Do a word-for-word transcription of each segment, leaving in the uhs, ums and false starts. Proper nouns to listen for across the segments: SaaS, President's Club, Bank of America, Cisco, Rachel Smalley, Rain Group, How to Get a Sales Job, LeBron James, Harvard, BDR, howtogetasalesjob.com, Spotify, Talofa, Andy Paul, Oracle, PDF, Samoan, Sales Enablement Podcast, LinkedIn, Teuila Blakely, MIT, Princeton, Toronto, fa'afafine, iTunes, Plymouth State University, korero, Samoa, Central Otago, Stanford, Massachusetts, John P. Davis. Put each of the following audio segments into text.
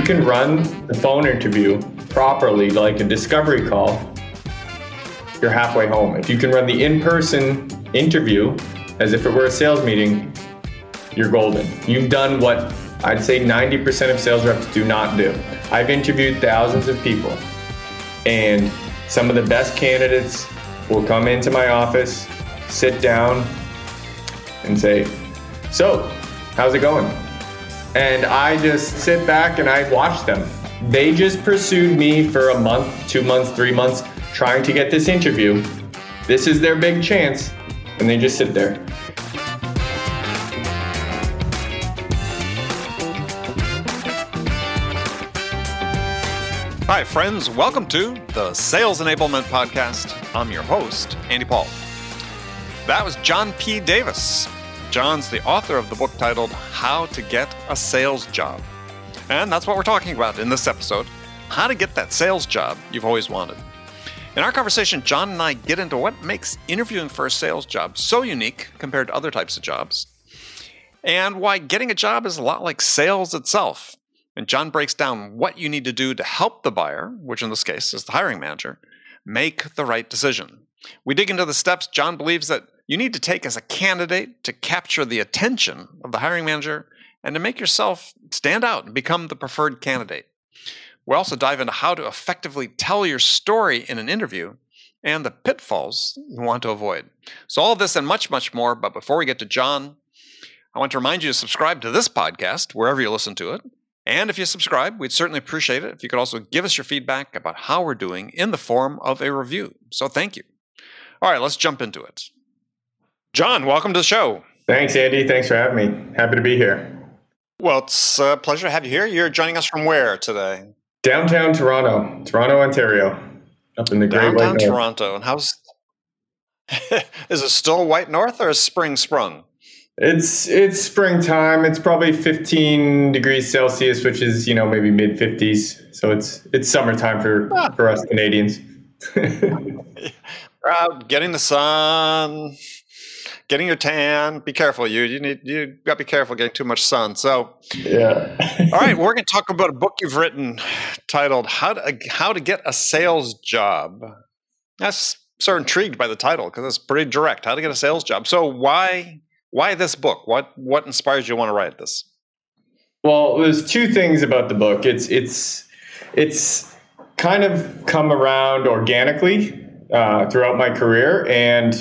you can run the phone interview properly, like a discovery call, you're halfway home. If you can run the in-person interview as if it were a sales meeting, you're golden. You've done what I'd say ninety percent of sales reps do not do. I've interviewed thousands of people, and some of the best candidates will come into my office, sit down, and say, "So, how's it going?" And I just sit back and I watch them. They just pursued me for a month, two months, three months, trying to get this interview. This is their big chance, and they just sit there. Hi, friends. Welcome to the Sales Enablement Podcast. I'm your host, Andy Paul. That was John P. Davis. John's the author of the book titled How to Get a Sales Job. And that's what we're talking about in this episode, how to get that sales job you've always wanted. In our conversation, John and I get into what makes interviewing for a sales job so unique compared to other types of jobs, and why getting a job is a lot like sales itself. And John breaks down what you need to do to help the buyer, which in this case is the hiring manager, make the right decision. We dig into the steps John believes that you need to take as a candidate to capture the attention of the hiring manager and to make yourself stand out and become the preferred candidate. We also dive into how to effectively tell your story in an interview and the pitfalls you want to avoid. So all this and much, much more. But before we get to John, I want to remind you to subscribe to this podcast wherever you listen to it. And if you subscribe, we'd certainly appreciate it if you could also give us your feedback about how we're doing in the form of a review. So thank you. All right, let's jump into it. John, welcome to the show. Thanks, Andy. Thanks for having me. Happy to be here. Well, it's a pleasure to have you here. You're joining us from where today? Downtown Toronto, Toronto, Ontario, up in the Great White North. Downtown Toronto. And how's is it still white north, or is spring sprung? It's it's springtime. It's probably fifteen degrees Celsius, which is, you know, maybe mid fifties. So it's it's summertime for, ah. for us Canadians. We're out getting the sun, getting your tan. Be careful. You you need you got to be careful getting too much sun. So yeah. All right, we're going to talk about a book you've written titled How to How to Get a Sales Job. That's so intrigued by the title because it's pretty direct. How to Get a Sales Job. So why? Why this book? What what inspires you to want to write this? Well, there's two things about the book. It's it's it's kind of come around organically uh, throughout my career, and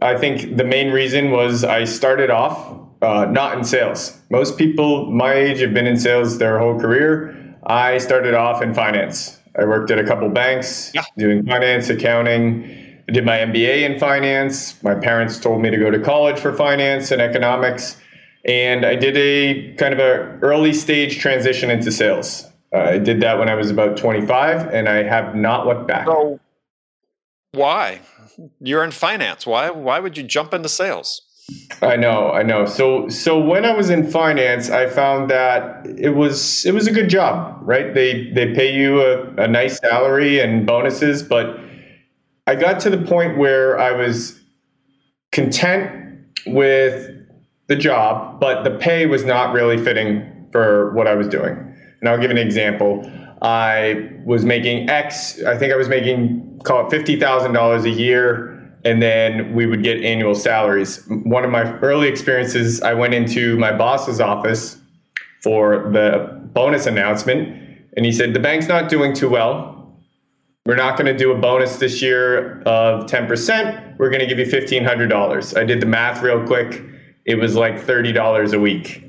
I think the main reason was I started off uh, not in sales. Most people my age have been in sales their whole career. I started off in finance. I worked at a couple banks, yeah. doing finance, accounting. I did my M B A in finance. My parents told me to go to college for finance and economics. And I did a kind of a early stage transition into sales. Uh, I did that when I was about twenty-five, and I have not looked back. So why? You're in finance. Why why would you jump into sales? I know, I know. So so when I was in finance, I found that it was it was a good job, right? They they pay you a, a nice salary and bonuses, but I got to the point where I was content with the job, but the pay was not really fitting for what I was doing. And I'll give an example. I was making X, I think I was making, call it fifty thousand dollars a year, and then we would get annual salaries. One of my early experiences, I went into my boss's office for the bonus announcement, and he said, "The bank's not doing too well. We're not going to do a bonus this year of ten percent. We're going to give you fifteen hundred dollars. I did the math real quick. It was like thirty dollars a week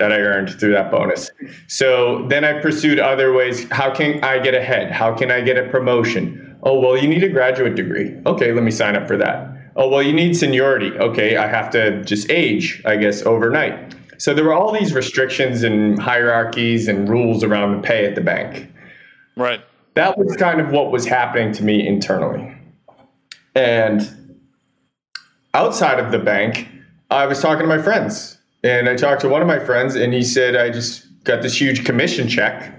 that I earned through that bonus. So then I pursued other ways. How can I get ahead? How can I get a promotion? Oh, well, you need a graduate degree. Okay, let me sign up for that. Oh, well, you need seniority. Okay, I have to just age, I guess, overnight. So there were all these restrictions and hierarchies and rules around the pay at the bank. Right. That was kind of what was happening to me internally. And outside of the bank, I was talking to my friends. And I talked to one of my friends, and he said, "I just got this huge commission check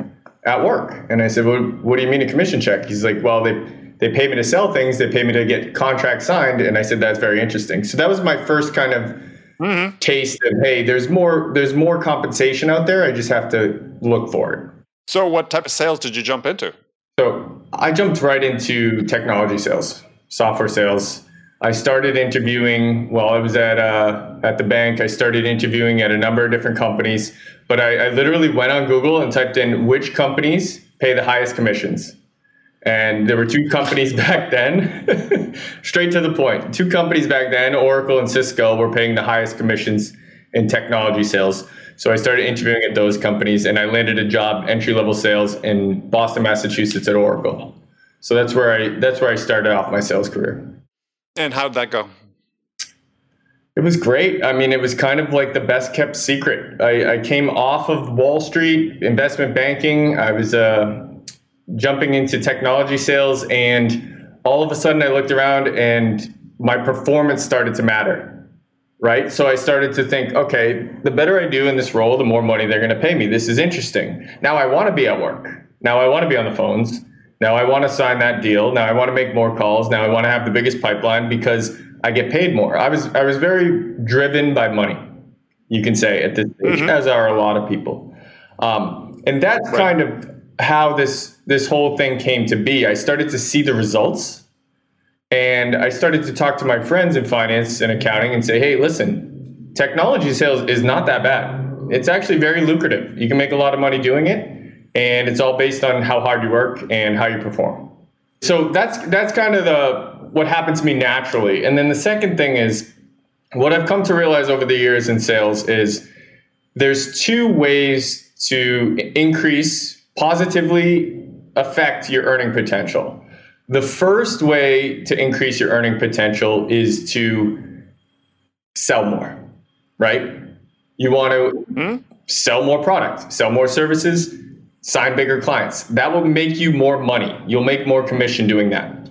at work." And I said, "Well, what do you mean a commission check?" He's like, "Well, they, they pay me to sell things. They pay me to get contracts signed." And I said, "That's very interesting." So that was my first kind of mm-hmm. taste of, hey, there's more, there's more compensation out there. I just have to look for it. So what type of sales did you jump into? So I jumped right into technology sales, software sales. I started interviewing while I was at uh, at the bank. I started interviewing at a number of different companies, but I, I literally went on Google and typed in which companies pay the highest commissions. And there were two companies back then, straight to the point. Two companies back then, Oracle and Cisco, were paying the highest commissions in technology sales. So I started interviewing at those companies, and I landed a job, entry-level sales, in Boston, Massachusetts at Oracle. So that's where I that's where I started off my sales career. And how'd that go? It was great. I mean, it was kind of like the best kept secret. I, I came off of Wall Street, investment banking. I was uh, jumping into technology sales, and all of a sudden I looked around and my performance started to matter. Right? So I started to think, okay, the better I do in this role, the more money they're going to pay me. This is interesting. Now I want to be at work. Now I want to be on the phones. Now I want to sign that deal. Now I want to make more calls. Now I want to have the biggest pipeline because I get paid more. I was I was very driven by money, you can say, at this stage, mm-hmm. as are a lot of people. Um, and that's right. kind of how this this whole thing came to be. I started to see the results. And I started to talk to my friends in finance and accounting and say, hey, listen, technology sales is not that bad. It's actually very lucrative. You can make a lot of money doing it. And it's all based on how hard you work and how you perform. So that's that's kind of the what happened to me naturally. And then the second thing is, what I've come to realize over the years in sales is there's two ways to increase, positively affect your earning potential. The first way to increase your earning potential is to sell more, right? You want to mm-hmm. sell more product, sell more services, sign bigger clients. That will make you more money. You'll make more commission doing that.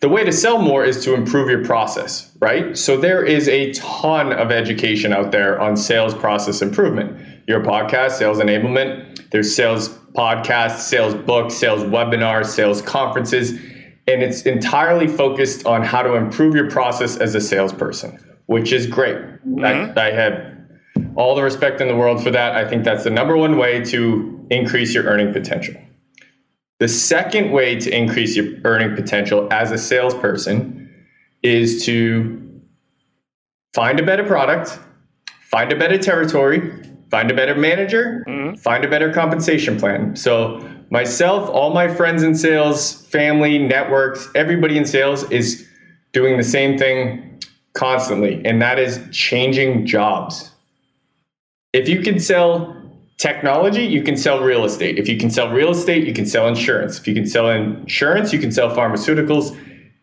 The way to sell more is to improve your process, right? So there is a ton of education out there on sales process improvement. Your podcast, Sales Enablement, there's sales podcasts, sales books, sales webinars, sales conferences. And it's entirely focused on how to improve your process as a salesperson, which is great. Mm-hmm. I, I have all the respect in the world for that. I think that's the number one way to increase your earning potential. The second way to increase your earning potential as a salesperson is to find a better product, find a better territory, find a better manager, mm-hmm. find a better compensation plan. So myself, all my friends in sales, family, networks, everybody in sales is doing the same thing constantly, and that is changing jobs. If you can sell technology, you can sell real estate. If you can sell real estate, you can sell insurance. If you can sell insurance, you can sell pharmaceuticals.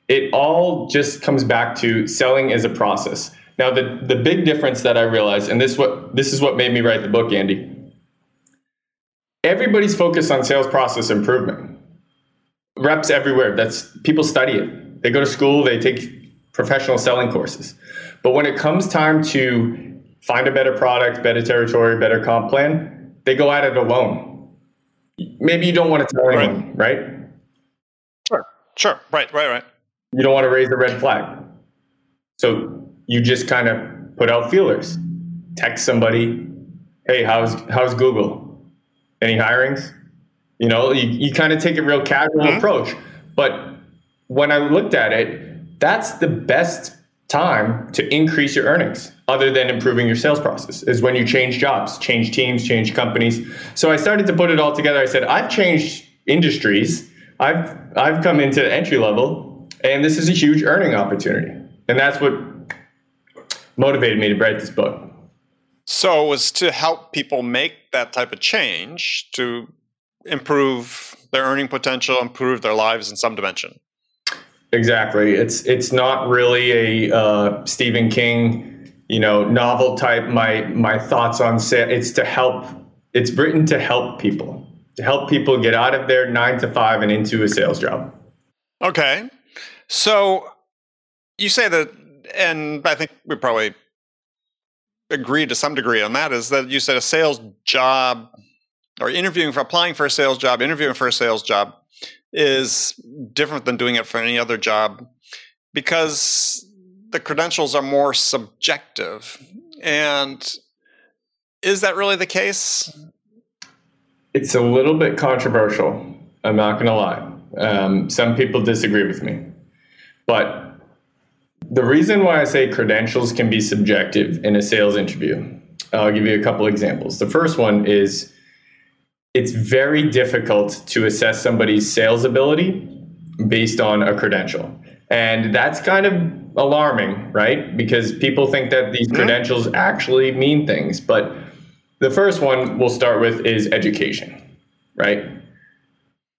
It all just comes back to selling as a process. Now, the, the big difference that I realized, and this what this is what made me write the book, Andy. Everybody's focused on sales process improvement. Reps everywhere. That's people study it. They go to school. They take professional selling courses. But when it comes time to find a better product, better territory, better comp plan, they go at it alone. Maybe you don't want to tell right. anyone, right? Sure. Sure. Right. Right. Right. You don't want to raise the red flag. So you just kind of put out feelers, text somebody, hey, how's how's Google? Any hirings? You know, you, you kind of take a real casual mm-hmm. approach. But when I looked at it, that's the best time to increase your earnings other than improving your sales process is when you change jobs, change teams, change companies. So I started to put it all together. I said, I've changed industries. I've, I've come into entry level, and this is a huge earning opportunity. And that's what motivated me to write this book. So it was to help people make that type of change to improve their earning potential, improve their lives in some dimension. Exactly. It's it's not really a uh, Stephen King, you know, novel type. My my thoughts on sale. It's to help. It's written to help people, to help people get out of their nine to five and into a sales job. Okay. So you say that. And I think we probably agree to some degree on that, is that you said a sales job or interviewing for applying for a sales job, interviewing for a sales job is different than doing it for any other job because the credentials are more subjective. And is that really the case? It's a little bit controversial. I'm not going to lie. Um, some people disagree with me. But the reason why I say credentials can be subjective in a sales interview, I'll give you a couple examples. The first one is it's very difficult to assess somebody's sales ability based on a credential. And that's kind of alarming, right? Because people think that these credentials actually mean things. But the first one we'll start with is education, right?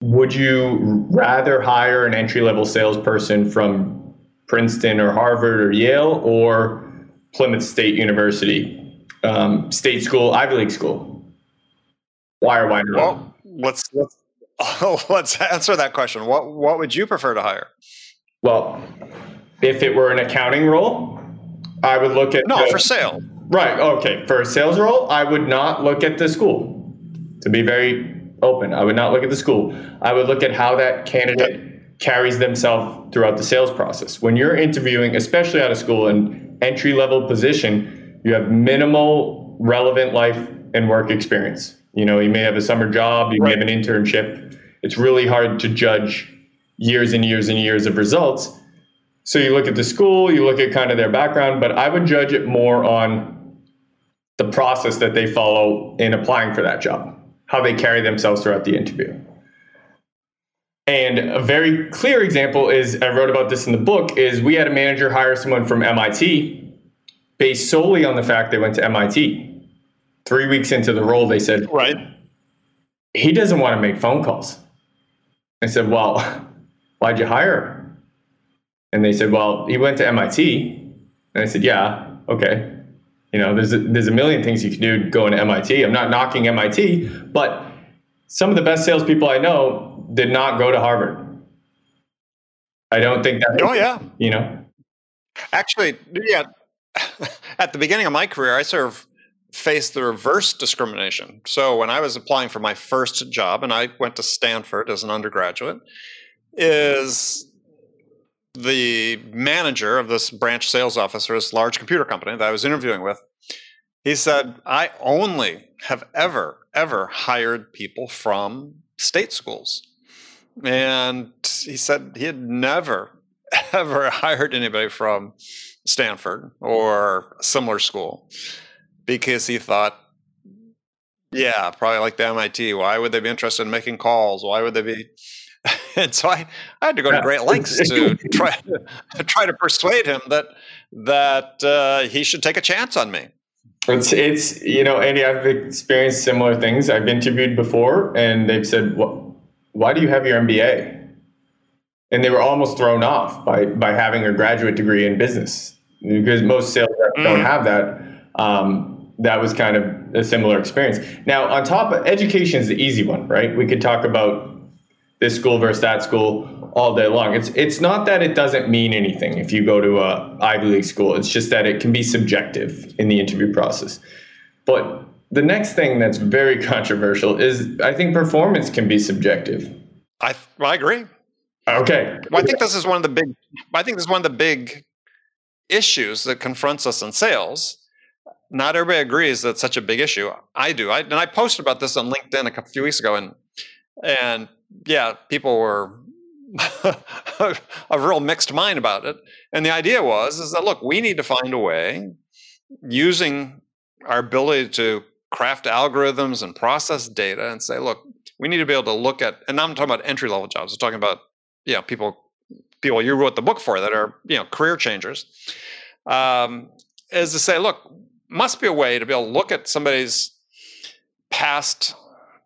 Would you rather hire an entry-level salesperson from Princeton or Harvard or Yale or Plymouth State University, um, state school, Ivy League school? Why or why not? Well, let's let's, oh, let's answer that question. What what would you prefer to hire? Well, if it were an accounting role, I would look at... No, the, for sale. Right. Okay. For a sales role, I would not look at the school. To be very open, I would not look at the school. I would look at how that candidate yep. carries themselves throughout the sales process. When you're interviewing, especially out of school, an entry-level position, you have minimal relevant life and work experience. You know, you may have a summer job, you right. may have an internship. It's really hard to judge years and years and years of results. So you look at the school, you look at kind of their background, but I would judge it more on the process that they follow in applying for that job, how they carry themselves throughout the interview. And a very clear example is, I wrote about this in the book, is we had a manager hire someone from M I T based solely on the fact they went to M I T. Three weeks into the role, they said, right, he doesn't want to make phone calls. I said, well, why'd you hire him? And they said, well, he went to M I T. And I said, yeah, okay. You know, there's a, there's a million things you can do going to M I T. I'm not knocking M I T, but some of the best salespeople I know did not go to Harvard. I don't think that. Oh, yeah. You know, actually, yeah. At the beginning of my career, I sort of faced the reverse discrimination. So when I was applying for my first job, and I went to Stanford as an undergraduate, is the manager of this branch sales office for this large computer company that I was interviewing with, he said, I only have ever, ever hired people from state schools. And he said he had never, ever hired anybody from Stanford or a similar school because he thought, yeah, probably like the M I T. Why would they be interested in making calls? Why would they be... And so I, I had to go to great lengths to try to try to persuade him that that uh, he should take a chance on me. It's it's you know, Andy, I've experienced similar things. I've interviewed before, and they've said, well, "Why do you have your M B A?" And they were almost thrown off by by having a graduate degree in business, because most sales reps don't have that. Um, that was kind of a similar experience. Now, on top of education is the easy one, right? We could talk about this school versus that school all day long. It's it's not that it doesn't mean anything if you go to a Ivy League school. It's just that it can be subjective in the interview process. But the next thing that's very controversial is, I think, performance can be subjective. I I agree. Okay. Well, I think this is one of the big. I think this is one of the big issues that confronts us in sales. Not everybody agrees that it's such a big issue. I do. I and I posted about this on LinkedIn a couple, few weeks ago, and and. Yeah, people were a real mixed mind about it. And the idea was, is that, look, we need to find a way, using our ability to craft algorithms and process data, and say, look, we need to be able to look at, and I'm talking about entry-level jobs. I'm talking about, you know, people, people you wrote the book for that are, you know, career changers, um, is to say, look, must be a way to be able to look at somebody's past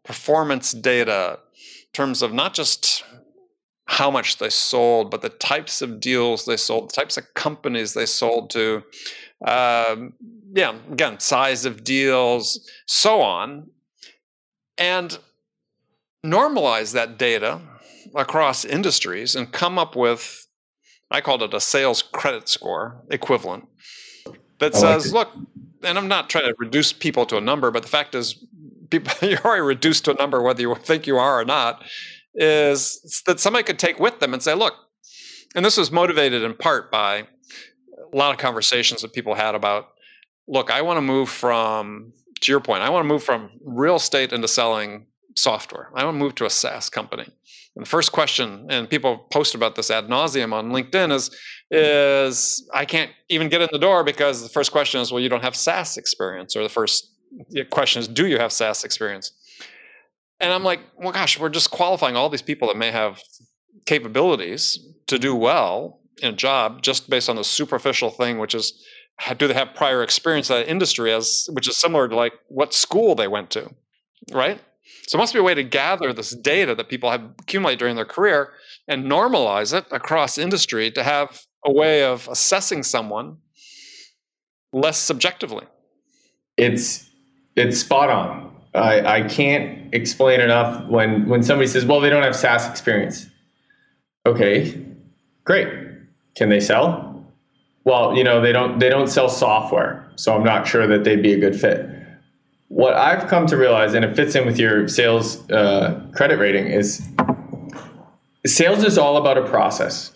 performance data, terms of not just how much they sold, but the types of deals they sold, the types of companies they sold to, um, yeah, again, size of deals, so on, and normalize that data across industries and come up with, I called it a sales credit score equivalent that I says, like look, and I'm not trying to reduce people to a number, but the fact is, people, you're already reduced to a number, whether you think you are or not, is that somebody could take with them and say, look, and this was motivated in part by a lot of conversations that people had about, look, I want to move from, to your point, I want to move from real estate into selling software. I want to move to a SaaS company. And the first question, and people post about this ad nauseum on LinkedIn, is, is I can't even get in the door because the first question is, well, you don't have SaaS experience, or the first question is, do you have SaaS experience? And I'm like, well, gosh, we're just qualifying all these people that may have capabilities to do well in a job just based on the superficial thing, which is, do they have prior experience in that industry, as which is similar to like what school they went to, right? So it must be a way to gather this data that people have accumulated during their career and normalize it across industry to have a way of assessing someone less subjectively. It's it's spot on. I, I can't explain enough when, when somebody says, well, they don't have SaaS experience. Okay, great. Can they sell? Well, you know, they don't they don't sell software, so I'm not sure that they'd be a good fit. What I've come to realize, and it fits in with your sales uh, credit rating, is sales is all about a process.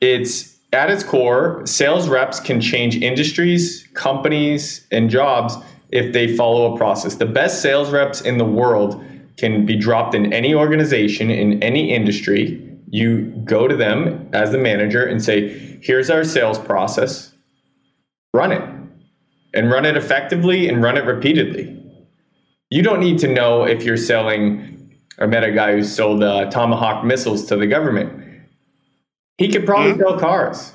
It's at its core, sales reps can change industries, companies, and jobs if they follow a process. The best sales reps in the world can be dropped in any organization, in any industry. You go to them as the manager and say, here's our sales process, run it. And run it effectively and run it repeatedly. You don't need to know if you're selling, I met a guy who sold uh, Tomahawk missiles to the government. He could probably mm-hmm. sell cars.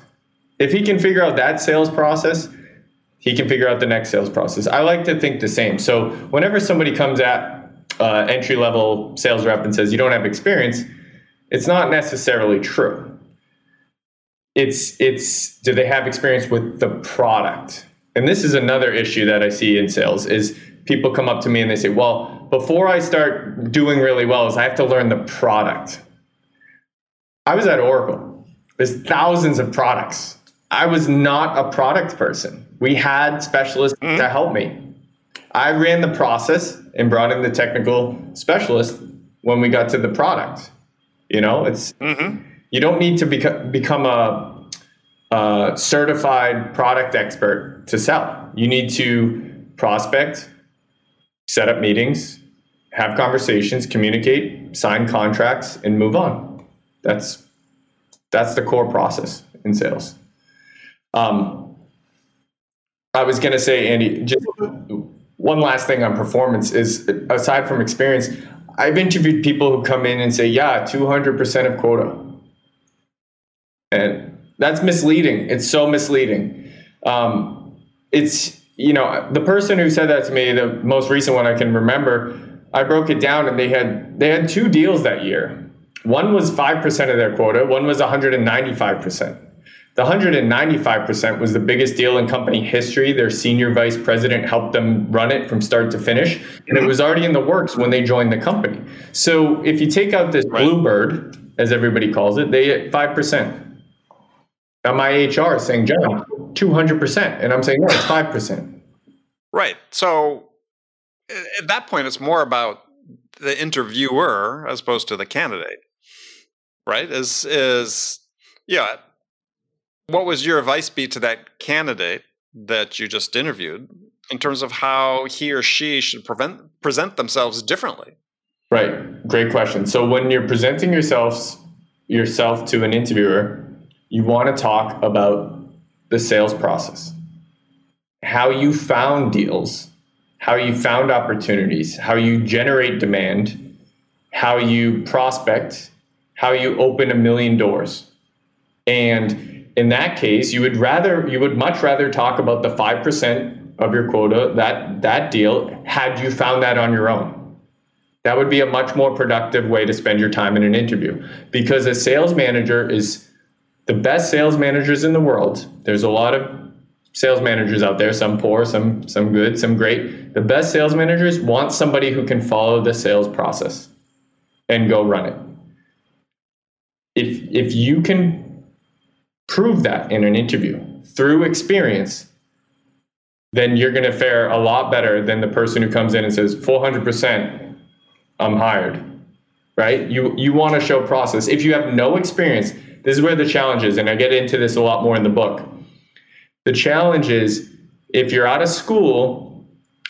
If he can figure out that sales process, he can figure out the next sales process. I like to think the same. So whenever somebody comes at uh, entry-level sales rep and says, you don't have experience, it's not necessarily true. It's it's do they have experience with the product? And this is another issue that I see in sales is people come up to me and they say, well, before I start doing really well is I have to learn the product. I was at Oracle. There's thousands of products. I was not a product person. We had specialists mm-hmm. to help me. I ran the process and brought in the technical specialist when we got to the product. You know, it's mm-hmm. you don't need to beco- become a, a certified product expert to sell. You need to prospect, set up meetings, have conversations, communicate, sign contracts, and move on. That's that's the core process in sales. Um, I was going to say, Andy, just one last thing on performance is aside from experience, I've interviewed people who come in and say, yeah, two hundred percent of quota. And that's misleading. It's so misleading. Um, it's, you know, the person who said that to me, the most recent one I can remember, I broke it down and they had, they had two deals that year. One was five percent of their quota. One was one hundred ninety-five percent. The one hundred ninety-five percent was the biggest deal in company history. Their senior vice president helped them run it from start to finish. And it was already in the works when they joined the company. So if you take out this bluebird, as everybody calls it, they hit five percent. Now my H R is saying, John, two hundred percent. And I'm saying, no, it's five percent. Right. So at that point, it's more about the interviewer as opposed to the candidate, right? Is, is yeah. What was your advice be to that candidate that you just interviewed in terms of how he or she should prevent, present themselves differently? Right. Great question. So when you're presenting yourselves, yourself to an interviewer, you want to talk about the sales process, how you found deals, how you found opportunities, how you generate demand, how you prospect, how you open a million doors. And in that case, you would rather, you would much rather talk about the five percent of your quota, that that deal, had you found that on your own. That would be a much more productive way to spend your time in an interview, because a sales manager is the best sales managers in the world. There's a lot of sales managers out there, some poor, some, some good, some great. The best sales managers want somebody who can follow the sales process and go run it. If, if you can prove that in an interview through experience, then you're going to fare a lot better than the person who comes in and says four hundred percent I'm hired, right? You, you want to show process. If you have no experience, this is where the challenge is. And I get into this a lot more in the book. The challenge is if you're out of school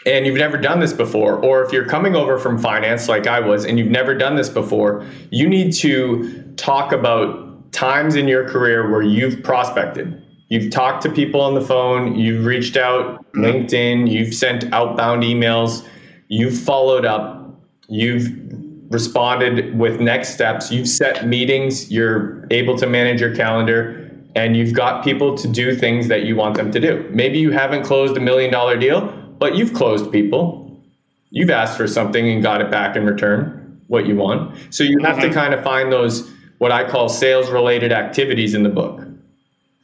and you've never done this before, or if you're coming over from finance like I was and you've never done this before, you need to talk about times in your career where you've prospected. You've talked to people on the phone, you've reached out LinkedIn, you've sent outbound emails, you've followed up, you've responded with next steps, you've set meetings, you're able to manage your calendar, and you've got people to do things that you want them to do. Maybe you haven't closed a million dollar deal, but you've closed people. You've asked for something and got it back in return, what you want. So you have mm-hmm. to kind of find those, what I call sales related activities in the book.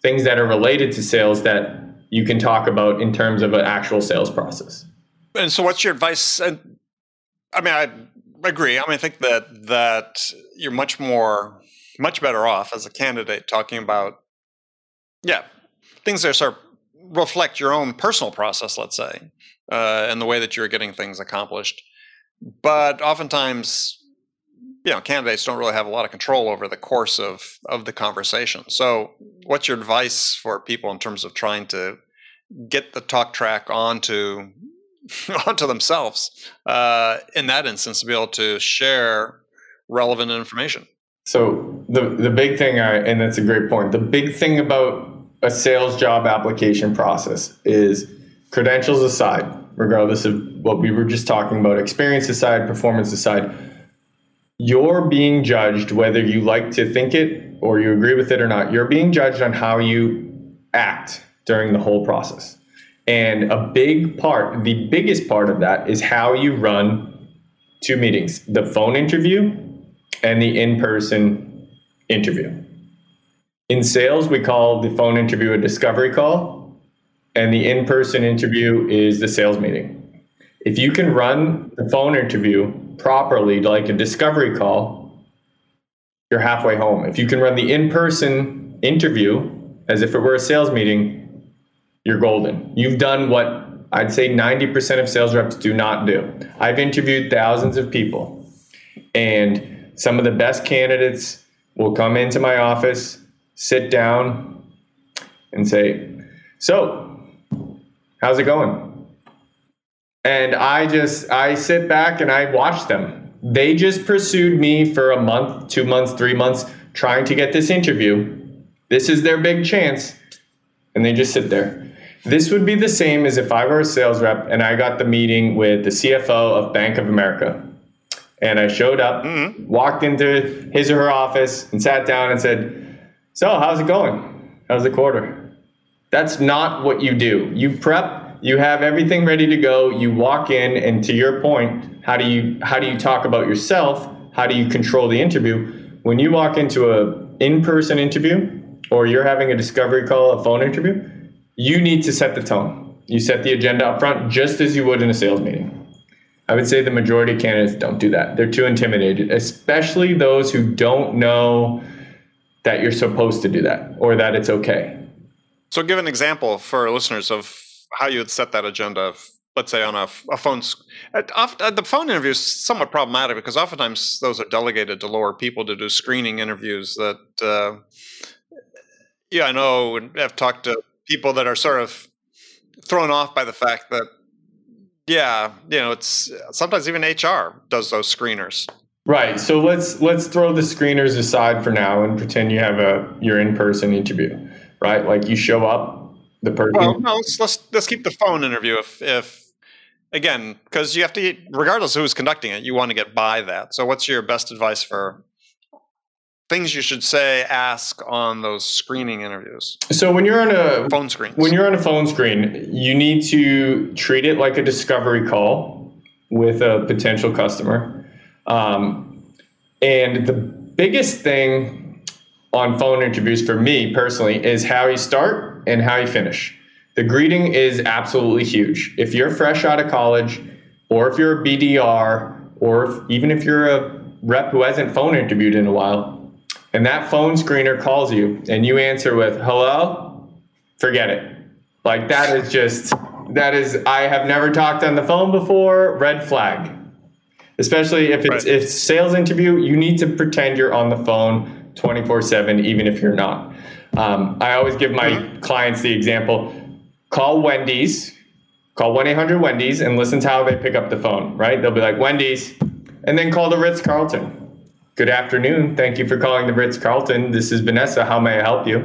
Things that are related to sales that you can talk about in terms of an actual sales process. And so what's your advice? I mean, I agree. I mean, I think that that you're much more, much better off as a candidate talking about, yeah, things that sort of reflect your own personal process, let's say, uh, and the way that you're getting things accomplished. But oftentimes, you know, candidates don't really have a lot of control over the course of, of the conversation. So what's your advice for people in terms of trying to get the talk track onto, onto themselves uh, in that instance to be able to share relevant information? So the, the big thing, I, and that's a great point, the big thing about a sales job application process is, credentials aside, regardless of what we were just talking about, experience aside, performance aside, you're being judged whether you like to think it or you agree with it or not. You're being judged on how you act during the whole process. And a big part, the biggest part of that is how you run two meetings, the phone interview and the in-person interview. In sales, we call the phone interview a discovery call, and the in-person interview is the sales meeting. If you can run the phone interview properly, like a discovery call, you're halfway home. If you can run the in-person interview as if it were a sales meeting, you're golden. You've done what I'd say ninety percent of sales reps do not do. I've interviewed thousands of people, and some of the best candidates will come into my office, sit down, and say, "So, how's it going?" And I just, I sit back and I watch them. They just pursued me for a month, two months, three months, trying to get this interview. This is their big chance. And they just sit there. This would be the same as if I were a sales rep and I got the meeting with the C F O of Bank of America. And I showed up, mm-hmm. walked into his or her office and sat down and said, "So, how's it going? How's the quarter?" That's not what you do. You prep. You have everything ready to go. You walk in, and to your point, how do you how do you talk about yourself? How do you control the interview? When you walk into an in-person interview, or you're having a discovery call, a phone interview, you need to set the tone. You set the agenda up front, just as you would in a sales meeting. I would say the majority of candidates don't do that. They're too intimidated, especially those who don't know that you're supposed to do that or that it's okay. So give an example for listeners of how you would set that agenda, let's say on a, a phone. The phone interview is somewhat problematic because oftentimes those are delegated to lower people to do screening interviews that, uh, yeah, I know, and I've talked to people that are sort of thrown off by the fact that, yeah, you know, it's sometimes even H R does those screeners. Right. So let's, let's throw the screeners aside for now and pretend you have a, your in-person interview, right? Like you show up. The person. Well, no, let's, let's let's keep the phone interview. If if again, because you have to, regardless of who's conducting it, you want to get by that. So, what's your best advice for things you should say, ask on those screening interviews? So, when you're on a phone screen, when you're on a phone screen, you need to treat it like a discovery call with a potential customer. Um, and the biggest thing on phone interviews for me personally is how you start and how you finish. The greeting is absolutely huge. If you're fresh out of college, or if you're a B D R, or if, even if you're a rep who hasn't phone interviewed in a while, and that phone screener calls you and you answer with "hello," forget it. Like that is just, that is, I have never talked on the phone before, red flag. Especially if it's, right. if sales interview, you need to pretend you're on the phone twenty-four seven, even if you're not. Um, I always give my clients the example, call Wendy's Call one eight hundred Wendy's and listen to how they pick up the phone, right? They'll be like, Wendy's, and then call the Ritz-Carlton. Good afternoon. Thank you for calling the Ritz-Carlton. This is Vanessa. How may I help you?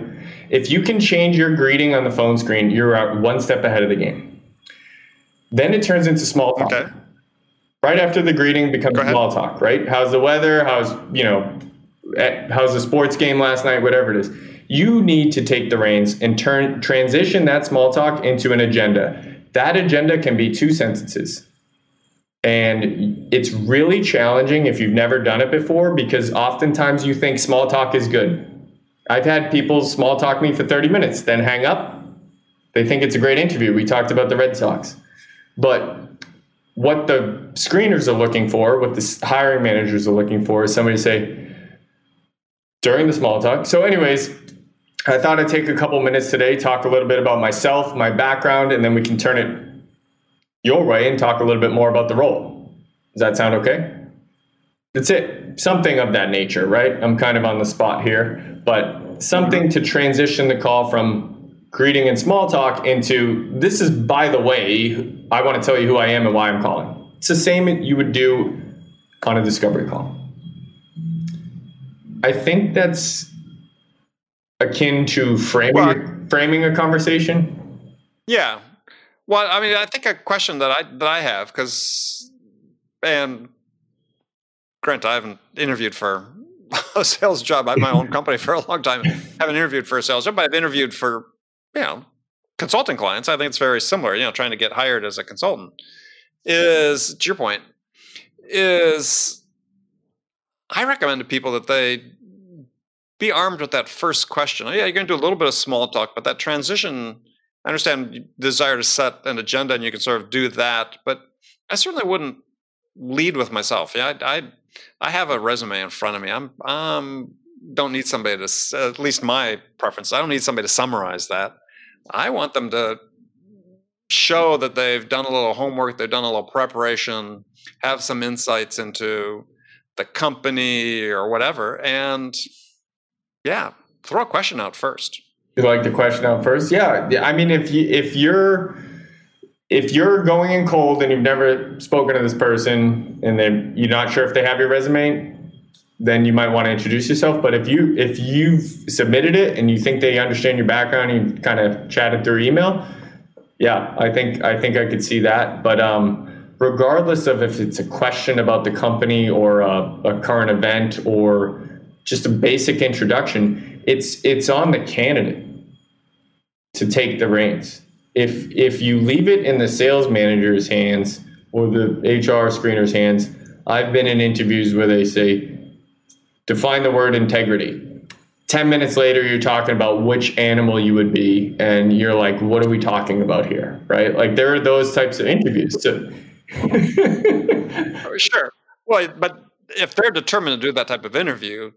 If you can change your greeting on the phone screen, you're out one step ahead of the game. Then it turns into small talk. Okay. Right after the greeting becomes small talk, right? How's the weather? How's, you know, how's the sports game last night? Whatever it is. You need to take the reins and turn transition that small talk into an agenda. That agenda can be two sentences. And it's really challenging if you've never done it before, because oftentimes you think small talk is good. I've had people small talk me for thirty minutes, then hang up. They think it's a great interview. We talked about the Red Sox. But what the screeners are looking for, what the hiring managers are looking for, is somebody to say during the small talk. So anyways, I thought I'd take a couple minutes today, talk a little bit about myself, my background, and then we can turn it your way and talk a little bit more about the role. Does that sound okay? That's it. Something of that nature, right? I'm kind of on the spot here, but something to transition the call from greeting and small talk into, this is, by the way, I want to tell you who I am and why I'm calling. It's the same you would do on a discovery call. I think that's akin to framing, well, framing a conversation. Yeah. Well, I mean, I think a question that I that I have, because, and Grant, I haven't interviewed for a sales job. I had my own company for a long time. Haven't interviewed for a sales job, but I've interviewed for, you know, consulting clients. I think it's very similar, you know, trying to get hired as a consultant is, to your point, is I recommend to people that they be armed with that first question. Oh, yeah, you're going to do a little bit of small talk, but that transition, I understand you desire to set an agenda and you can sort of do that, but I certainly wouldn't lead with myself. Yeah, I, I, I have a resume in front of me. I'm, um, don't need somebody to, at least my preference, I don't need somebody to summarize that. I want them to show that they've done a little homework, they've done a little preparation, have some insights into the company or whatever, and yeah, throw a question out first. You like the question out first? Yeah. I mean, if you, if you're, if you're going in cold and you've never spoken to this person and then you're not sure if they have your resume, then you might want to introduce yourself. But if you, if you've submitted it and you think they understand your background and you kind of chatted through email, yeah, I think, I think I could see that. But, um, regardless of if it's a question about the company or a, a current event or just a basic introduction, It's it's on the candidate to take the reins. If if you leave it in the sales manager's hands or the H R screener's hands, I've been in interviews where they say, define the word integrity. Ten minutes later, you're talking about which animal you would be, and you're like, what are we talking about here, right? Like, there are those types of interviews too. Sure. Well, but if they're determined to do that type of interview,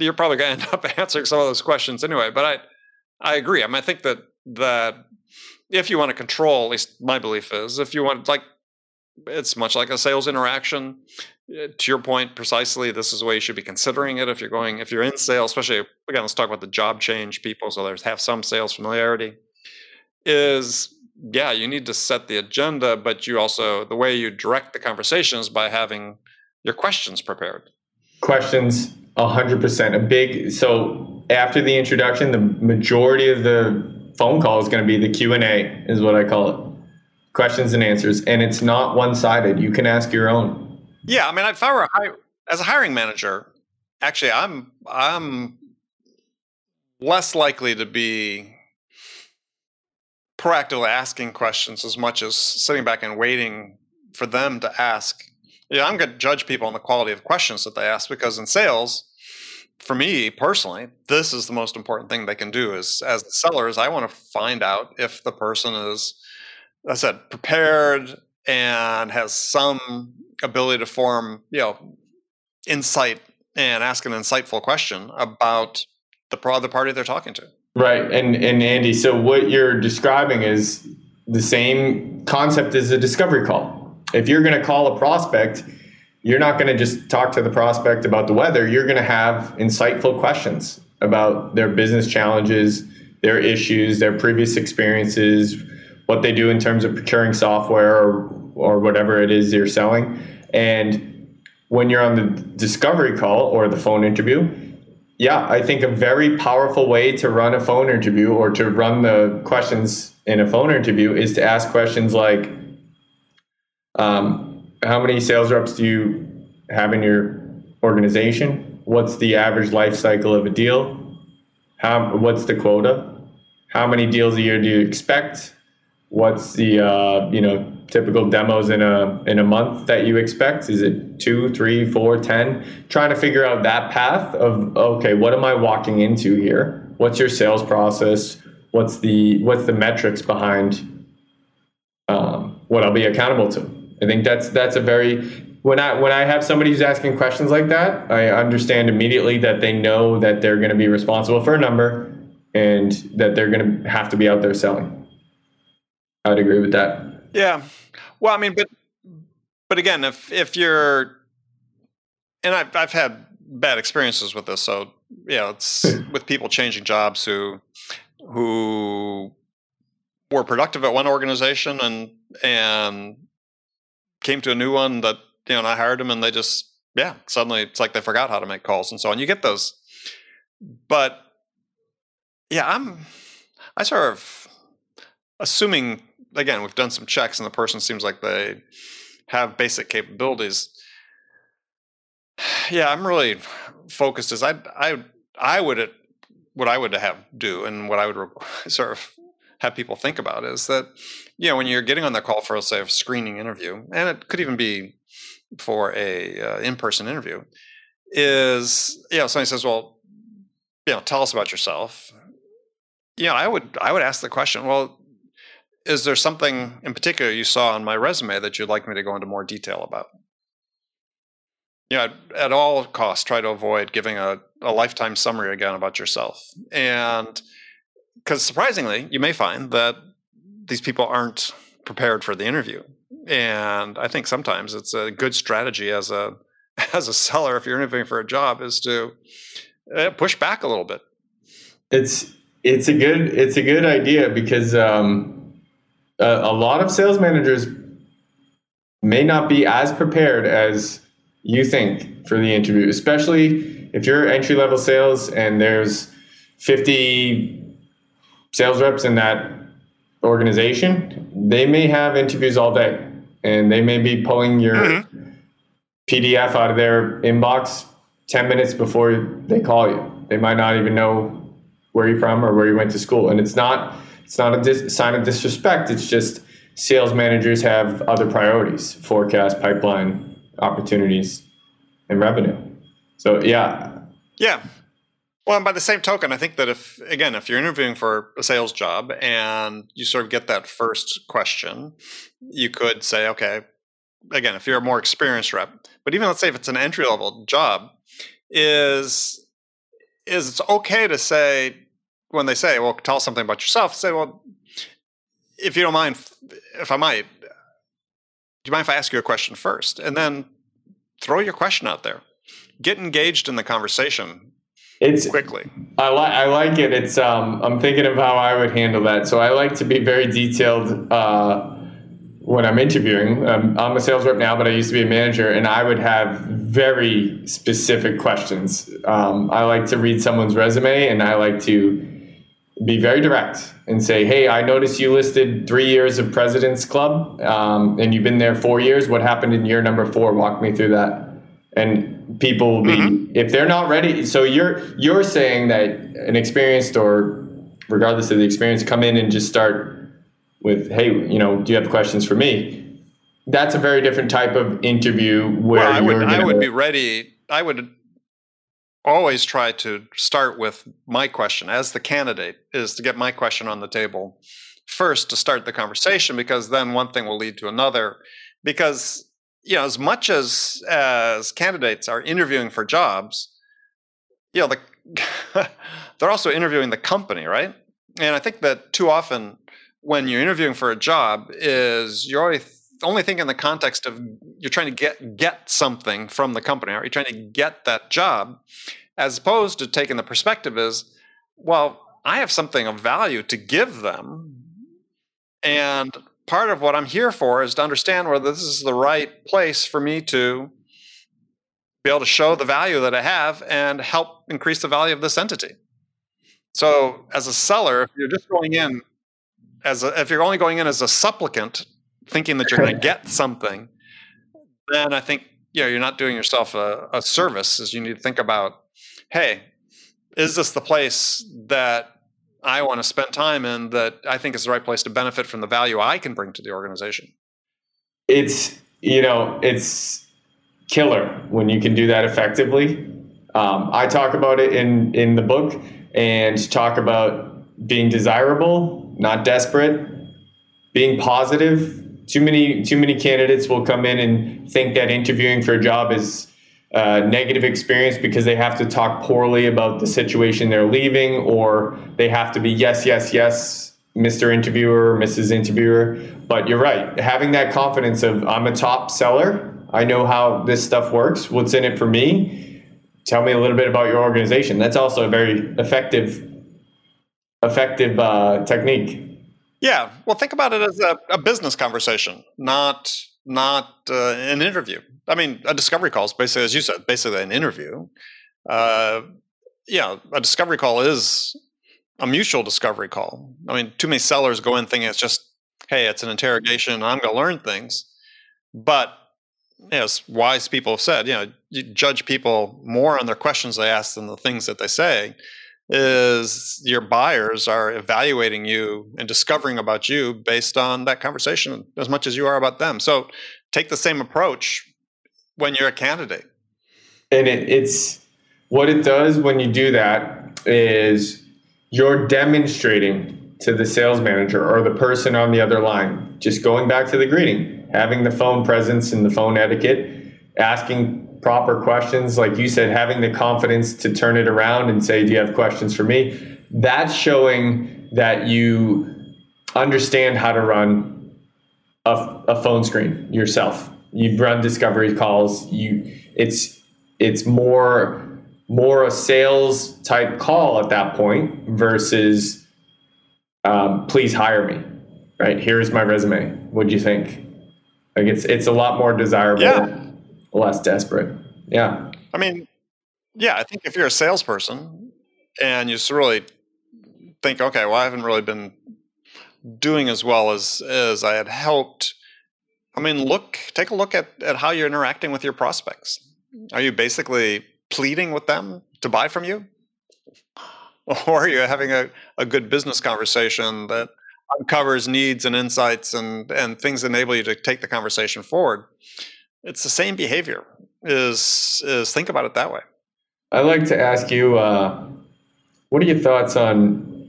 you're probably going to end up answering some of those questions anyway. But I, I agree. I mean, I think that that if you want to control, at least my belief is, if you want, like, it's much like a sales interaction. To your point, precisely, this is the way you should be considering it if you're going, if you're in sales, especially again. Let's talk about the job change people. So there's have some sales familiarity. Is yeah, you need to set the agenda, but you also the way you direct the conversations by having your questions prepared. Questions. one hundred percent. A big, so after the introduction, the majority of the phone call is going to be the Q and A is what I call it. Questions and answers. And it's not one-sided. You can ask your own. Yeah. I mean, if I were a, as a hiring manager, actually, I'm, I'm less likely to be proactively asking questions as much as sitting back and waiting for them to ask. Yeah, I'm going to judge people on the quality of questions that they ask, because in sales, for me personally, this is the most important thing they can do is, as the seller, is I want to find out if the person is, as I said, prepared and has some ability to form, you know, insight and ask an insightful question about the other party they're talking to. Right. And, and Andy, so what you're describing is the same concept as a discovery call. If you're going to call a prospect, you're not going to just talk to the prospect about the weather. You're going to have insightful questions about their business challenges, their issues, their previous experiences, what they do in terms of procuring software or, or whatever it is you're selling. And when you're on the discovery call or the phone interview, yeah, I think a very powerful way to run a phone interview or to run the questions in a phone interview is to ask questions like, um, how many sales reps do you have in your organization? What's the average life cycle of a deal? How, what's the quota? How many deals a year do you expect? What's the, uh, you know, typical demos in a in a month that you expect? Is it two, three, four, ten? Trying to figure out that path of, okay, what am I walking into here? What's your sales process? What's the what's the metrics behind um, what I'll be accountable to? I think that's that's a very when I when I have somebody who's asking questions like that, I understand immediately that they know that they're going to be responsible for a number and that they're going to have to be out there selling. I would agree with that. Yeah. Well, I mean, but, but again, if, if you're, and I've, I've had bad experiences with this. So, you know, it's with people changing jobs who, who were productive at one organization and, and came to a new one that, you know, and I hired them and they just, yeah, suddenly it's like they forgot how to make calls and so on. You get those, but yeah, I'm, I sort of assuming, again, we've done some checks and the person seems like they have basic capabilities. Yeah, I'm really focused as I, I, I would, what I would have do and what I would sort of have people think about is that, you know, when you're getting on the call for, say, a screening interview, and it could even be for a uh, in-person interview, is, you know, somebody says, well, you know, tell us about yourself. You know, I would, I would ask the question, well, is there something in particular you saw on my resume that you'd like me to go into more detail about? You know, at, at all costs, try to avoid giving a, a lifetime summary again about yourself. And because surprisingly, you may find that these people aren't prepared for the interview. And I think sometimes it's a good strategy as a, as a seller, if you're interviewing for a job, is to push back a little bit. It's, it's a good, it's a good idea because, um, Uh, a lot of sales managers may not be as prepared as you think for the interview, especially if you're entry-level sales and there's fifty sales reps in that organization. They may have interviews all day and they may be pulling your mm-hmm. P D F out of their inbox ten minutes before they call you. They might not even know where you're from or where you went to school. And it's not... It's not a dis- sign of disrespect. It's just sales managers have other priorities, forecast, pipeline, opportunities, and revenue. So, yeah. Yeah. Well, and by the same token, I think that if, again, if you're interviewing for a sales job and you sort of get that first question, you could say, okay, again, if you're a more experienced rep, but even let's say if it's an entry-level job, is is it's okay to say, when they say, well, tell us something about yourself, say, well, if you don't mind, if I might, do you mind if I ask you a question first? And then throw your question out there. Get engaged in the conversation it's, quickly. I, li- I like it. It's. Um, I'm thinking of how I would handle that. So I like to be very detailed uh, when I'm interviewing. Um, I'm a sales rep now, but I used to be a manager, and I would have very specific questions. Um, I like to read someone's resume, and I like to be very direct and say, hey, I noticed you listed three years of President's Club um, and you've been there four years. What happened in year number four? Walk me through that. And people will be, mm-hmm. if they're not ready. So you're, you're saying that an experienced or regardless of the experience, come in and just start with, hey, you know, do you have questions for me? That's a very different type of interview where well, I would, gonna, I would be ready. I would always try to start with my question as the candidate is to get my question on the table first to start the conversation, because then one thing will lead to another, because, you know, as much as, as candidates are interviewing for jobs, you know, the, they're also interviewing the company. Right. And I think that too often when you're interviewing for a job is you're already only think in the context of you're trying to get get something from the company. Are you trying to get that job, as opposed to taking the perspective is, well, I have something of value to give them, And part of what I'm here for is to understand whether this is the right place for me to be able to show the value that I have and help increase the value of this entity. So as a seller, if you're just going in as a, if you're only going in as a supplicant, thinking that you're going to get something, then I think, you know, you're not doing yourself a, a service, as you need to think about, hey, is this the place that I want to spend time in, that I think is the right place to benefit from the value I can bring to the organization? It's, you know, it's killer when you can do that effectively. Um, I talk about it in, in the book and talk about being desirable, not desperate, being positive. Too many, too many candidates will come in and think that interviewing for a job is a negative experience because they have to talk poorly about the situation they're leaving, or they have to be yes, yes, yes, Mister Interviewer, Missus Interviewer. But you're right. Having that confidence of I'm a top seller. I know how this stuff works. What's in it for me? Tell me a little bit about your organization. That's also a very effective, effective uh, technique. Yeah. Well, think about it as a, a business conversation, not not uh, an interview. I mean, a discovery call is basically, as you said, basically an interview. Uh, yeah, a discovery call is a mutual discovery call. I mean, too many sellers go in thinking it's just, hey, it's an interrogation and I'm going to learn things. But as wise people have said, you know, you judge people more on their questions they ask than the things that they say. Is your buyers are evaluating you and discovering about you based on that conversation as much as you are about them. So take the same approach when you're a candidate. And it, it's what it does when you do that is you're demonstrating to the sales manager or the person on the other line, just going back to the greeting, having the phone presence and the phone etiquette, asking proper questions, like you said, having the confidence to turn it around and say, do you have questions for me? That's showing that you understand how to run a, a phone screen yourself. You've run discovery calls. You, it's it's more more a sales type call at that point versus um, please hire me. Right, here's my resume. What do you think? Like it's it's a lot more desirable. Yeah. Less desperate. Yeah. I mean, yeah, I think if you're a salesperson and you just really think, okay, well, I haven't really been doing as well as, as I had hoped. I mean, look, take a look at, at how you're interacting with your prospects. Are you basically pleading with them to buy from you? Or are you having a, a good business conversation that uncovers needs and insights and, and things that enable you to take the conversation forward? It's the same behavior. Is is think about it that way. I'd like to ask you, uh, what are your thoughts on,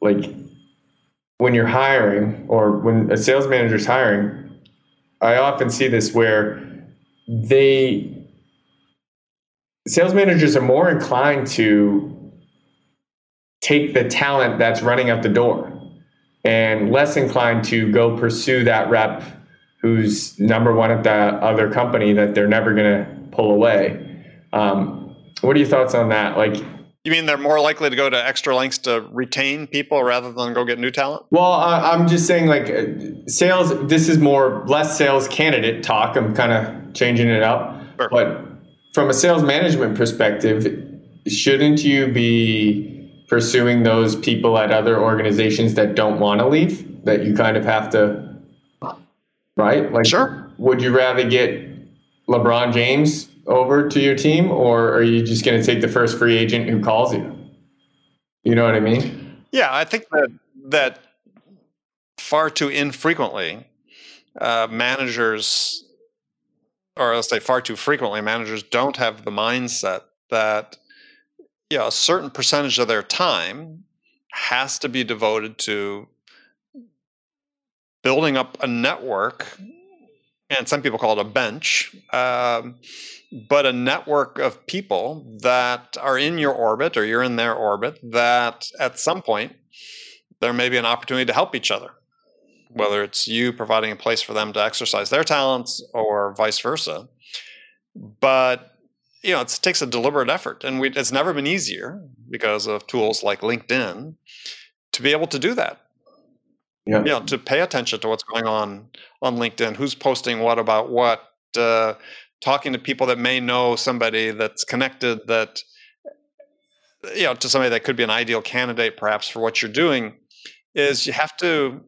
like, when you're hiring or when a sales manager's hiring? I often see this where they sales managers are more inclined to take the talent that's running out the door and less inclined to go pursue that rep who's number one at that other company that they're never going to pull away. Um, what are your thoughts on that? Like, you mean they're more likely to go to extra lengths to retain people rather than go get new talent? Well, uh, I'm just saying, like, sales, this is more less sales candidate talk. I'm kind of changing it up. Sure. But from a sales management perspective, shouldn't you be pursuing those people at other organizations that don't want to leave, that you kind of have to... Right? Like, sure. Would you rather get LeBron James over to your team, or are you just going to take the first free agent who calls you? You know what I mean? Yeah, I think that that far too infrequently uh, managers, or let's say far too frequently, managers don't have the mindset that, you know, a certain percentage of their time has to be devoted to building up a network, and some people call it a bench, um, but a network of people that are in your orbit or you're in their orbit, that at some point there may be an opportunity to help each other, whether it's you providing a place for them to exercise their talents or vice versa. But, you know, it takes a deliberate effort, and we, it's never been easier because of tools like LinkedIn to be able to do that. Yeah. You know, to pay attention to what's going on on LinkedIn, who's posting what about what, uh, talking to people that may know somebody that's connected that, you know, to somebody that could be an ideal candidate perhaps for what you're doing, is you have to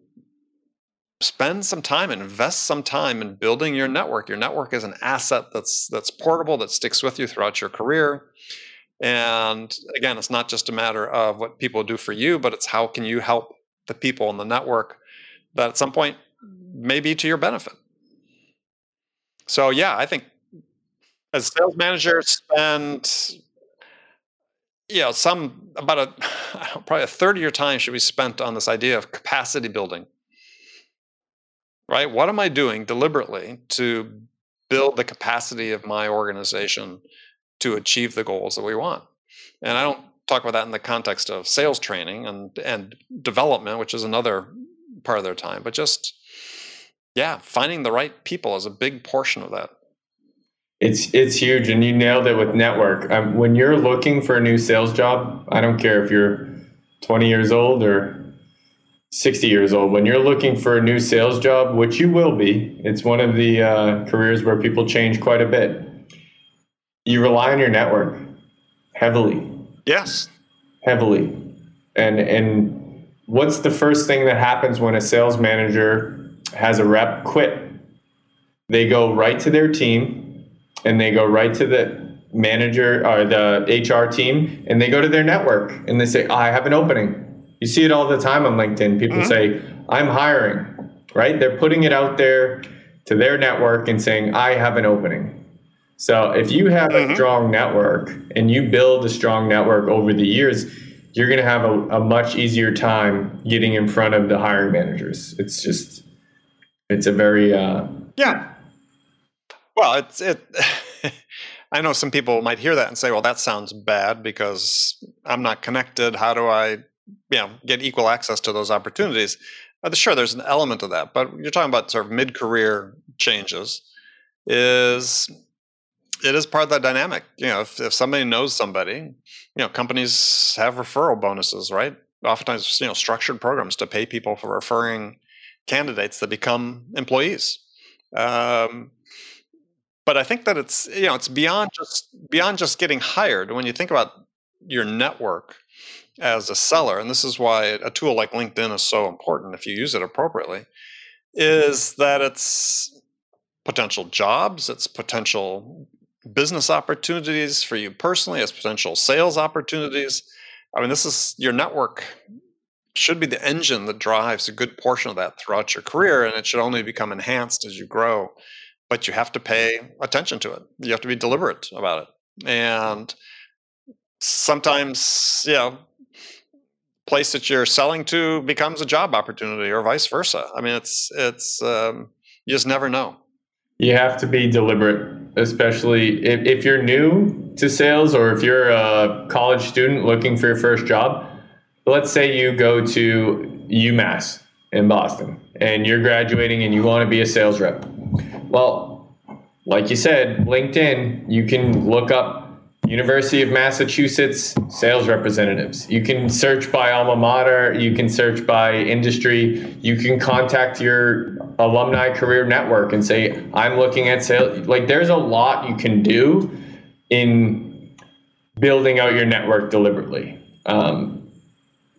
spend some time, invest some time in building your network. Your network is an asset that's that's portable, that sticks with you throughout your career. And again, it's not just a matter of what people do for you, but it's how can you help the people in the network that at some point may be to your benefit. So yeah, I think as a sales manager, spend, you know, some, about a, probably a third of your time should be spent on this idea of capacity building, right? What am I doing deliberately to build the capacity of my organization to achieve the goals that we want? And I don't talk about that in the context of sales training and, and development, which is another part of their time, but just, yeah, finding the right people is a big portion of that. It's it's huge, and you nailed it with network. Um, when you're looking for a new sales job, I don't care if you're twenty years old or sixty years old, when you're looking for a new sales job, which you will be, it's one of the uh, careers where people change quite a bit. You rely on your network heavily. Yes. Heavily. And and what's the first thing that happens when a sales manager has a rep quit? They go right to their team, and they go right to the manager or the H R team, and they go to their network and they say, oh, I have an opening. You see it all the time on LinkedIn. People mm-hmm. say, I'm hiring, right? They're putting it out there to their network and saying, I have an opening. So if you have a strong network and you build a strong network over the years, you're going to have a, a much easier time getting in front of the hiring managers. It's just, it's a very... Uh, yeah. Well, it's it. I know some people might hear that and say, well, that sounds bad because I'm not connected. How do I you know, get equal access to those opportunities? Uh, sure, there's an element of that, but you're talking about sort of mid-career changes is... It is part of that dynamic. You know, if, if somebody knows somebody, you know, companies have referral bonuses, right? Oftentimes, you know, structured programs to pay people for referring candidates that become employees. Um, but I think that it's, you know, it's beyond just beyond just getting hired. When you think about your network as a seller, and this is why a tool like LinkedIn is so important if you use it appropriately, is that it's potential jobs, it's potential business opportunities for you personally, as potential sales opportunities. I mean, this is your network should be the engine that drives a good portion of that throughout your career, and it should only become enhanced as you grow. But you have to pay attention to it. You have to be deliberate about it. And sometimes, you know, place that you're selling to becomes a job opportunity, or vice versa. I mean, it's it's um, you just never know. You have to be deliberate. Especially if, if you're new to sales, or if you're a college student looking for your first job. Let's say you go to UMass in Boston and you're graduating and you want to be a sales rep. Well, like you said, LinkedIn, you can look up University of Massachusetts sales representatives. You can search by alma mater. You can search by industry. You can contact your alumni career network and say, I'm looking at sales. Like, there's a lot you can do in building out your network deliberately. Um,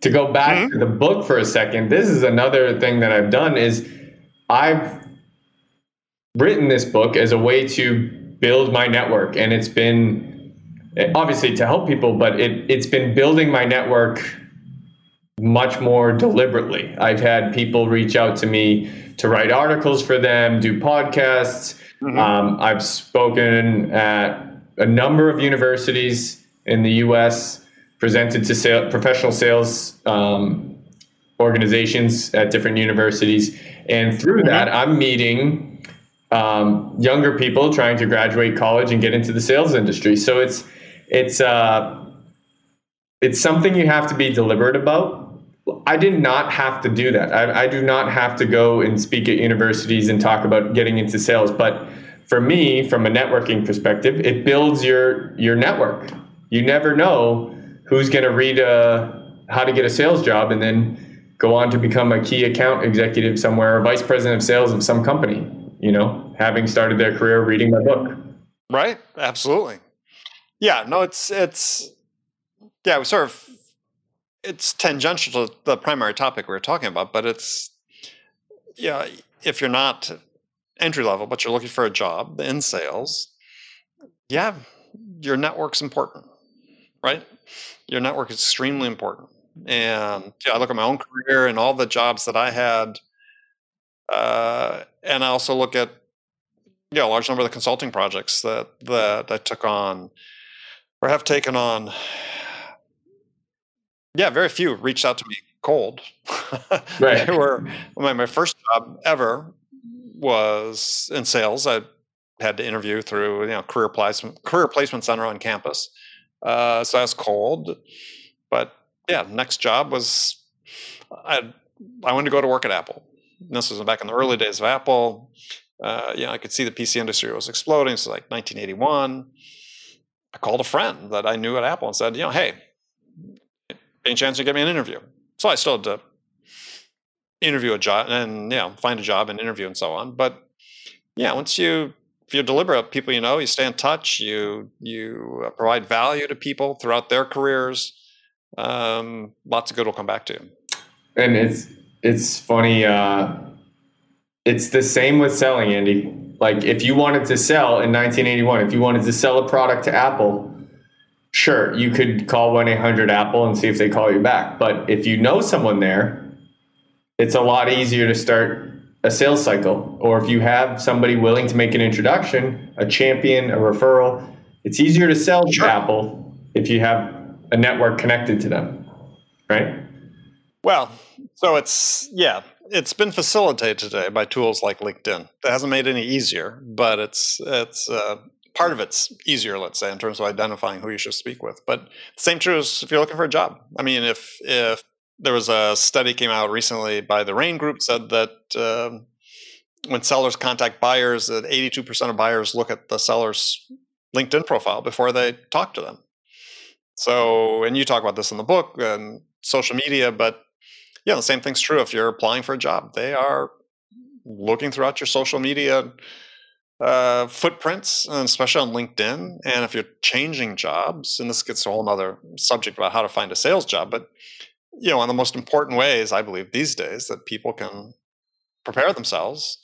to go back mm-hmm. to the book for a second, this is another thing that I've done is I've written this book as a way to build my network. And it's been obviously to help people, but it, it's been building my network much more deliberately. I've had people reach out to me to write articles for them, do podcasts. Mm-hmm. Um, I've spoken at a number of universities in the U S, presented to sale, professional sales um, organizations at different universities. And through mm-hmm. that, I'm meeting um, younger people trying to graduate college and get into the sales industry. So it's, It's uh, it's something you have to be deliberate about. I did not have to do that. I, I do not have to go and speak at universities and talk about getting into sales. But for me, from a networking perspective, it builds your your network. You never know who's going to read a, How to Get a Sales Job and then go on to become a key account executive somewhere, or vice president of sales of some company, you know, having started their career reading my book. Right. Absolutely. Yeah, no, it's, it's, yeah, we sort of, it's tangential to the primary topic we were talking about, but it's, yeah, if you're not entry level, but you're looking for a job in sales, yeah, your network's important, right? Your network is extremely important. And yeah, I look at my own career and all the jobs that I had, uh, and I also look at, yeah, a large number of the consulting projects that, that I took on or have taken on. Yeah, very few reached out to me cold. Right. They were, my, my first job ever was in sales. I had to interview through, you know, career placement, career placement center on campus. Uh, so I was cold, but yeah, next job was, I, I wanted to go to work at Apple. And this was back in the early days of Apple. Uh, you know, I could see the P C industry was exploding. So like nineteen eighty-one, I called a friend that I knew at Apple and said, you know, hey, any chance to get me an interview? So I still had to interview a job and, you know, find a job and interview and so on. But yeah, once you, if you're deliberate, people you know, you stay in touch, you you provide value to people throughout their careers, um, lots of good will come back to you. And it's, it's funny. Uh, it's the same with selling, Andy. Like if you wanted to sell in nineteen eighty-one, if you wanted to sell a product to Apple, sure, you could call one eight hundred Apple and see if they call you back. But if you know someone there, it's a lot easier to start a sales cycle. Or if you have somebody willing to make an introduction, a champion, a referral, it's easier to sell to sure. Apple if you have a network connected to them, right? Well, so it's, yeah, it's been facilitated today by tools like LinkedIn. That hasn't made it any easier, but it's, it's, uh, part of it's easier, let's say, in terms of identifying who you should speak with. But same true as if you're looking for a job. I mean, if if there was a study came out recently by the Rain Group said that uh, when sellers contact buyers, that eighty-two percent of buyers look at the seller's LinkedIn profile before they talk to them. So, and you talk about this in the book and social media, but yeah, the same thing's true if you're applying for a job. They are looking throughout your social media Uh, footprints, and especially on LinkedIn. And if you're changing jobs, and this gets to a whole other subject about how to find a sales job, but you know, one of the most important ways I believe these days that people can prepare themselves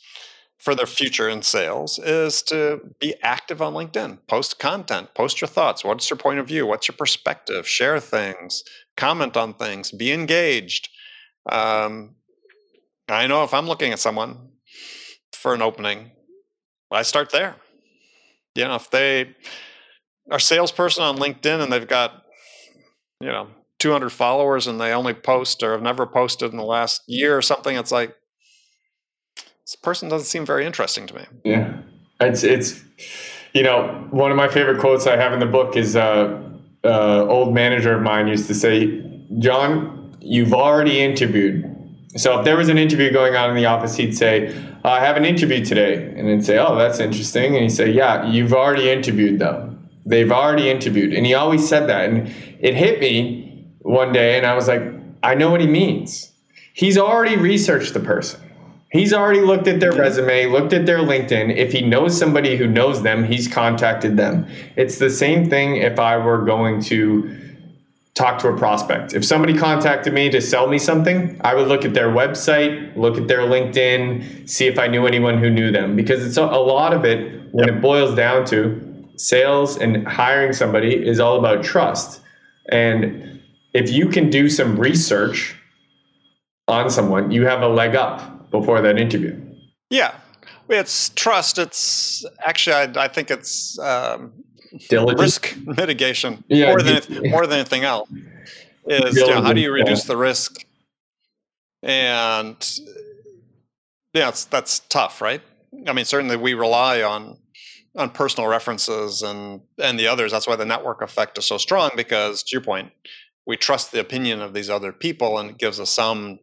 for their future in sales is to be active on LinkedIn, post content, post your thoughts. What's your point of view? What's your perspective? Share things, comment on things, be engaged. Um, I know if I'm looking at someone for an opening, I start there. You know, if they are a salesperson on LinkedIn and they've got, you know, two hundred followers and they only post or have never posted in the last year or something, it's like, this person doesn't seem very interesting to me. Yeah. It's, it's, you know, one of my favorite quotes I have in the book is uh, uh old manager of mine used to say, John, you've already interviewed. So if there was an interview going on in the office, he'd say, I have an interview today. And I'd say, oh, that's interesting. And he'd say, yeah, you've already interviewed them. They've already interviewed. And he always said that. And it hit me one day and I was like, I know what he means. He's already researched the person. He's already looked at their resume, looked at their LinkedIn. If he knows somebody who knows them, he's contacted them. It's the same thing if I were going to talk to a prospect. If somebody contacted me to sell me something, I would look at their website, look at their LinkedIn, see if I knew anyone who knew them. Because it's a, a lot of it, when it boils down to sales and hiring somebody, is all about trust. And if you can do some research on someone, you have a leg up before that interview. Yeah, it's trust. It's actually, I, I think it's um, diligence. Risk mitigation, yeah, more than more than anything else, is you know, how do you reduce yeah. the risk? And yeah, it's, that's tough, right? I mean, certainly we rely on on personal references and and the others. That's why the network effect is so strong, because to your point, we trust the opinion of these other people, and it gives us some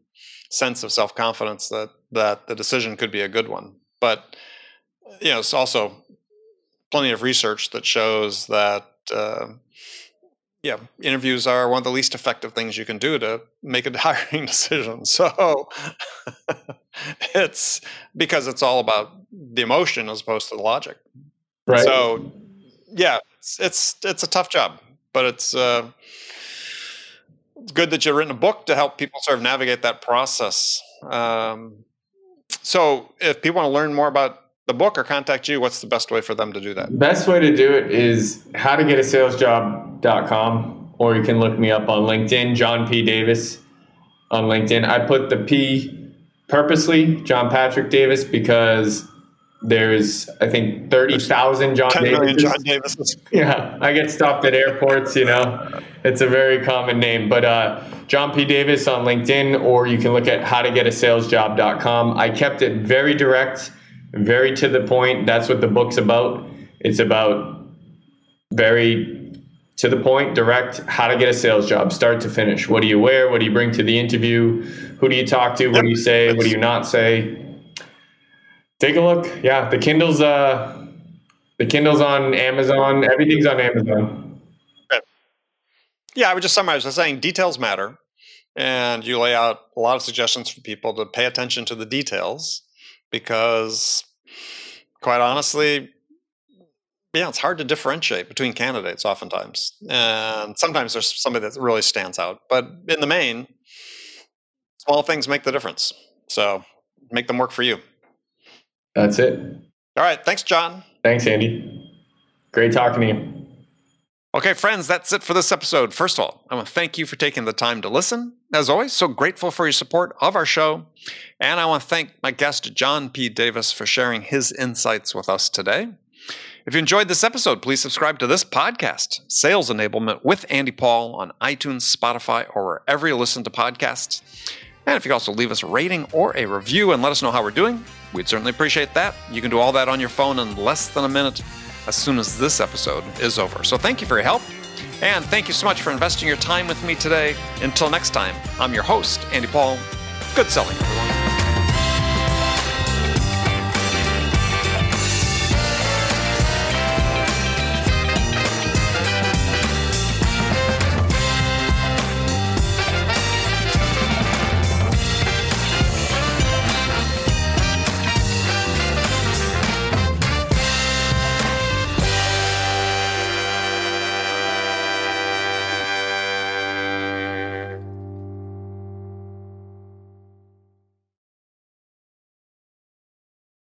sense of self confidence that that the decision could be a good one. But you know, it's also plenty of research that shows that uh, yeah, interviews are one of the least effective things you can do to make a hiring decision. So it's because it's all about the emotion as opposed to the logic. Right. So yeah, it's, it's, it's a tough job, but it's, uh, it's good that you've written a book to help people sort of navigate that process. Um, so if people want to learn more about the book or contact you, what's the best way for them to do that? Best way to do it is how to get a sales job dot com, or you can look me up on LinkedIn, John P. Davis on LinkedIn. I put the P purposely, John Patrick Davis, because there's, I think, thirty thousand John Davises. John Davises. Yeah, I get stopped at airports, you know. It's a very common name. But uh, John P. Davis on LinkedIn, or you can look at how to get a sales job dot com. I kept it very direct, very to the point. That's what the book's about. It's about very to the point, direct, how to get a sales job, start to finish. What do you wear? What do you bring to the interview? Who do you talk to? What do you say? What do you not say? Take a look. Yeah, the Kindle's uh, the Kindle's on Amazon. Everything's on Amazon. Yeah, I would just summarize by saying details matter. And you lay out a lot of suggestions for people to pay attention to the details. Because, quite honestly, yeah, it's hard to differentiate between candidates oftentimes. And sometimes there's somebody that really stands out. But in the main, small things make the difference. So make them work for you. That's it. All right. Thanks, John. Thanks, Andy. Great talking to you. Okay, friends, that's it for this episode. First of all, I want to thank you for taking the time to listen. As always, so grateful for your support of our show. And I want to thank my guest, John P. Davis, for sharing his insights with us today. If you enjoyed this episode, please subscribe to this podcast, Sales Enablement with Andy Paul, on iTunes, Spotify, or wherever you listen to podcasts. And if you could also leave us a rating or a review and let us know how we're doing, we'd certainly appreciate that. You can do all that on your phone in less than a minute, as soon as this episode is over. So thank you for your help, and thank you so much for investing your time with me today. Until next time, I'm your host, Andy Paul. Good selling, everyone.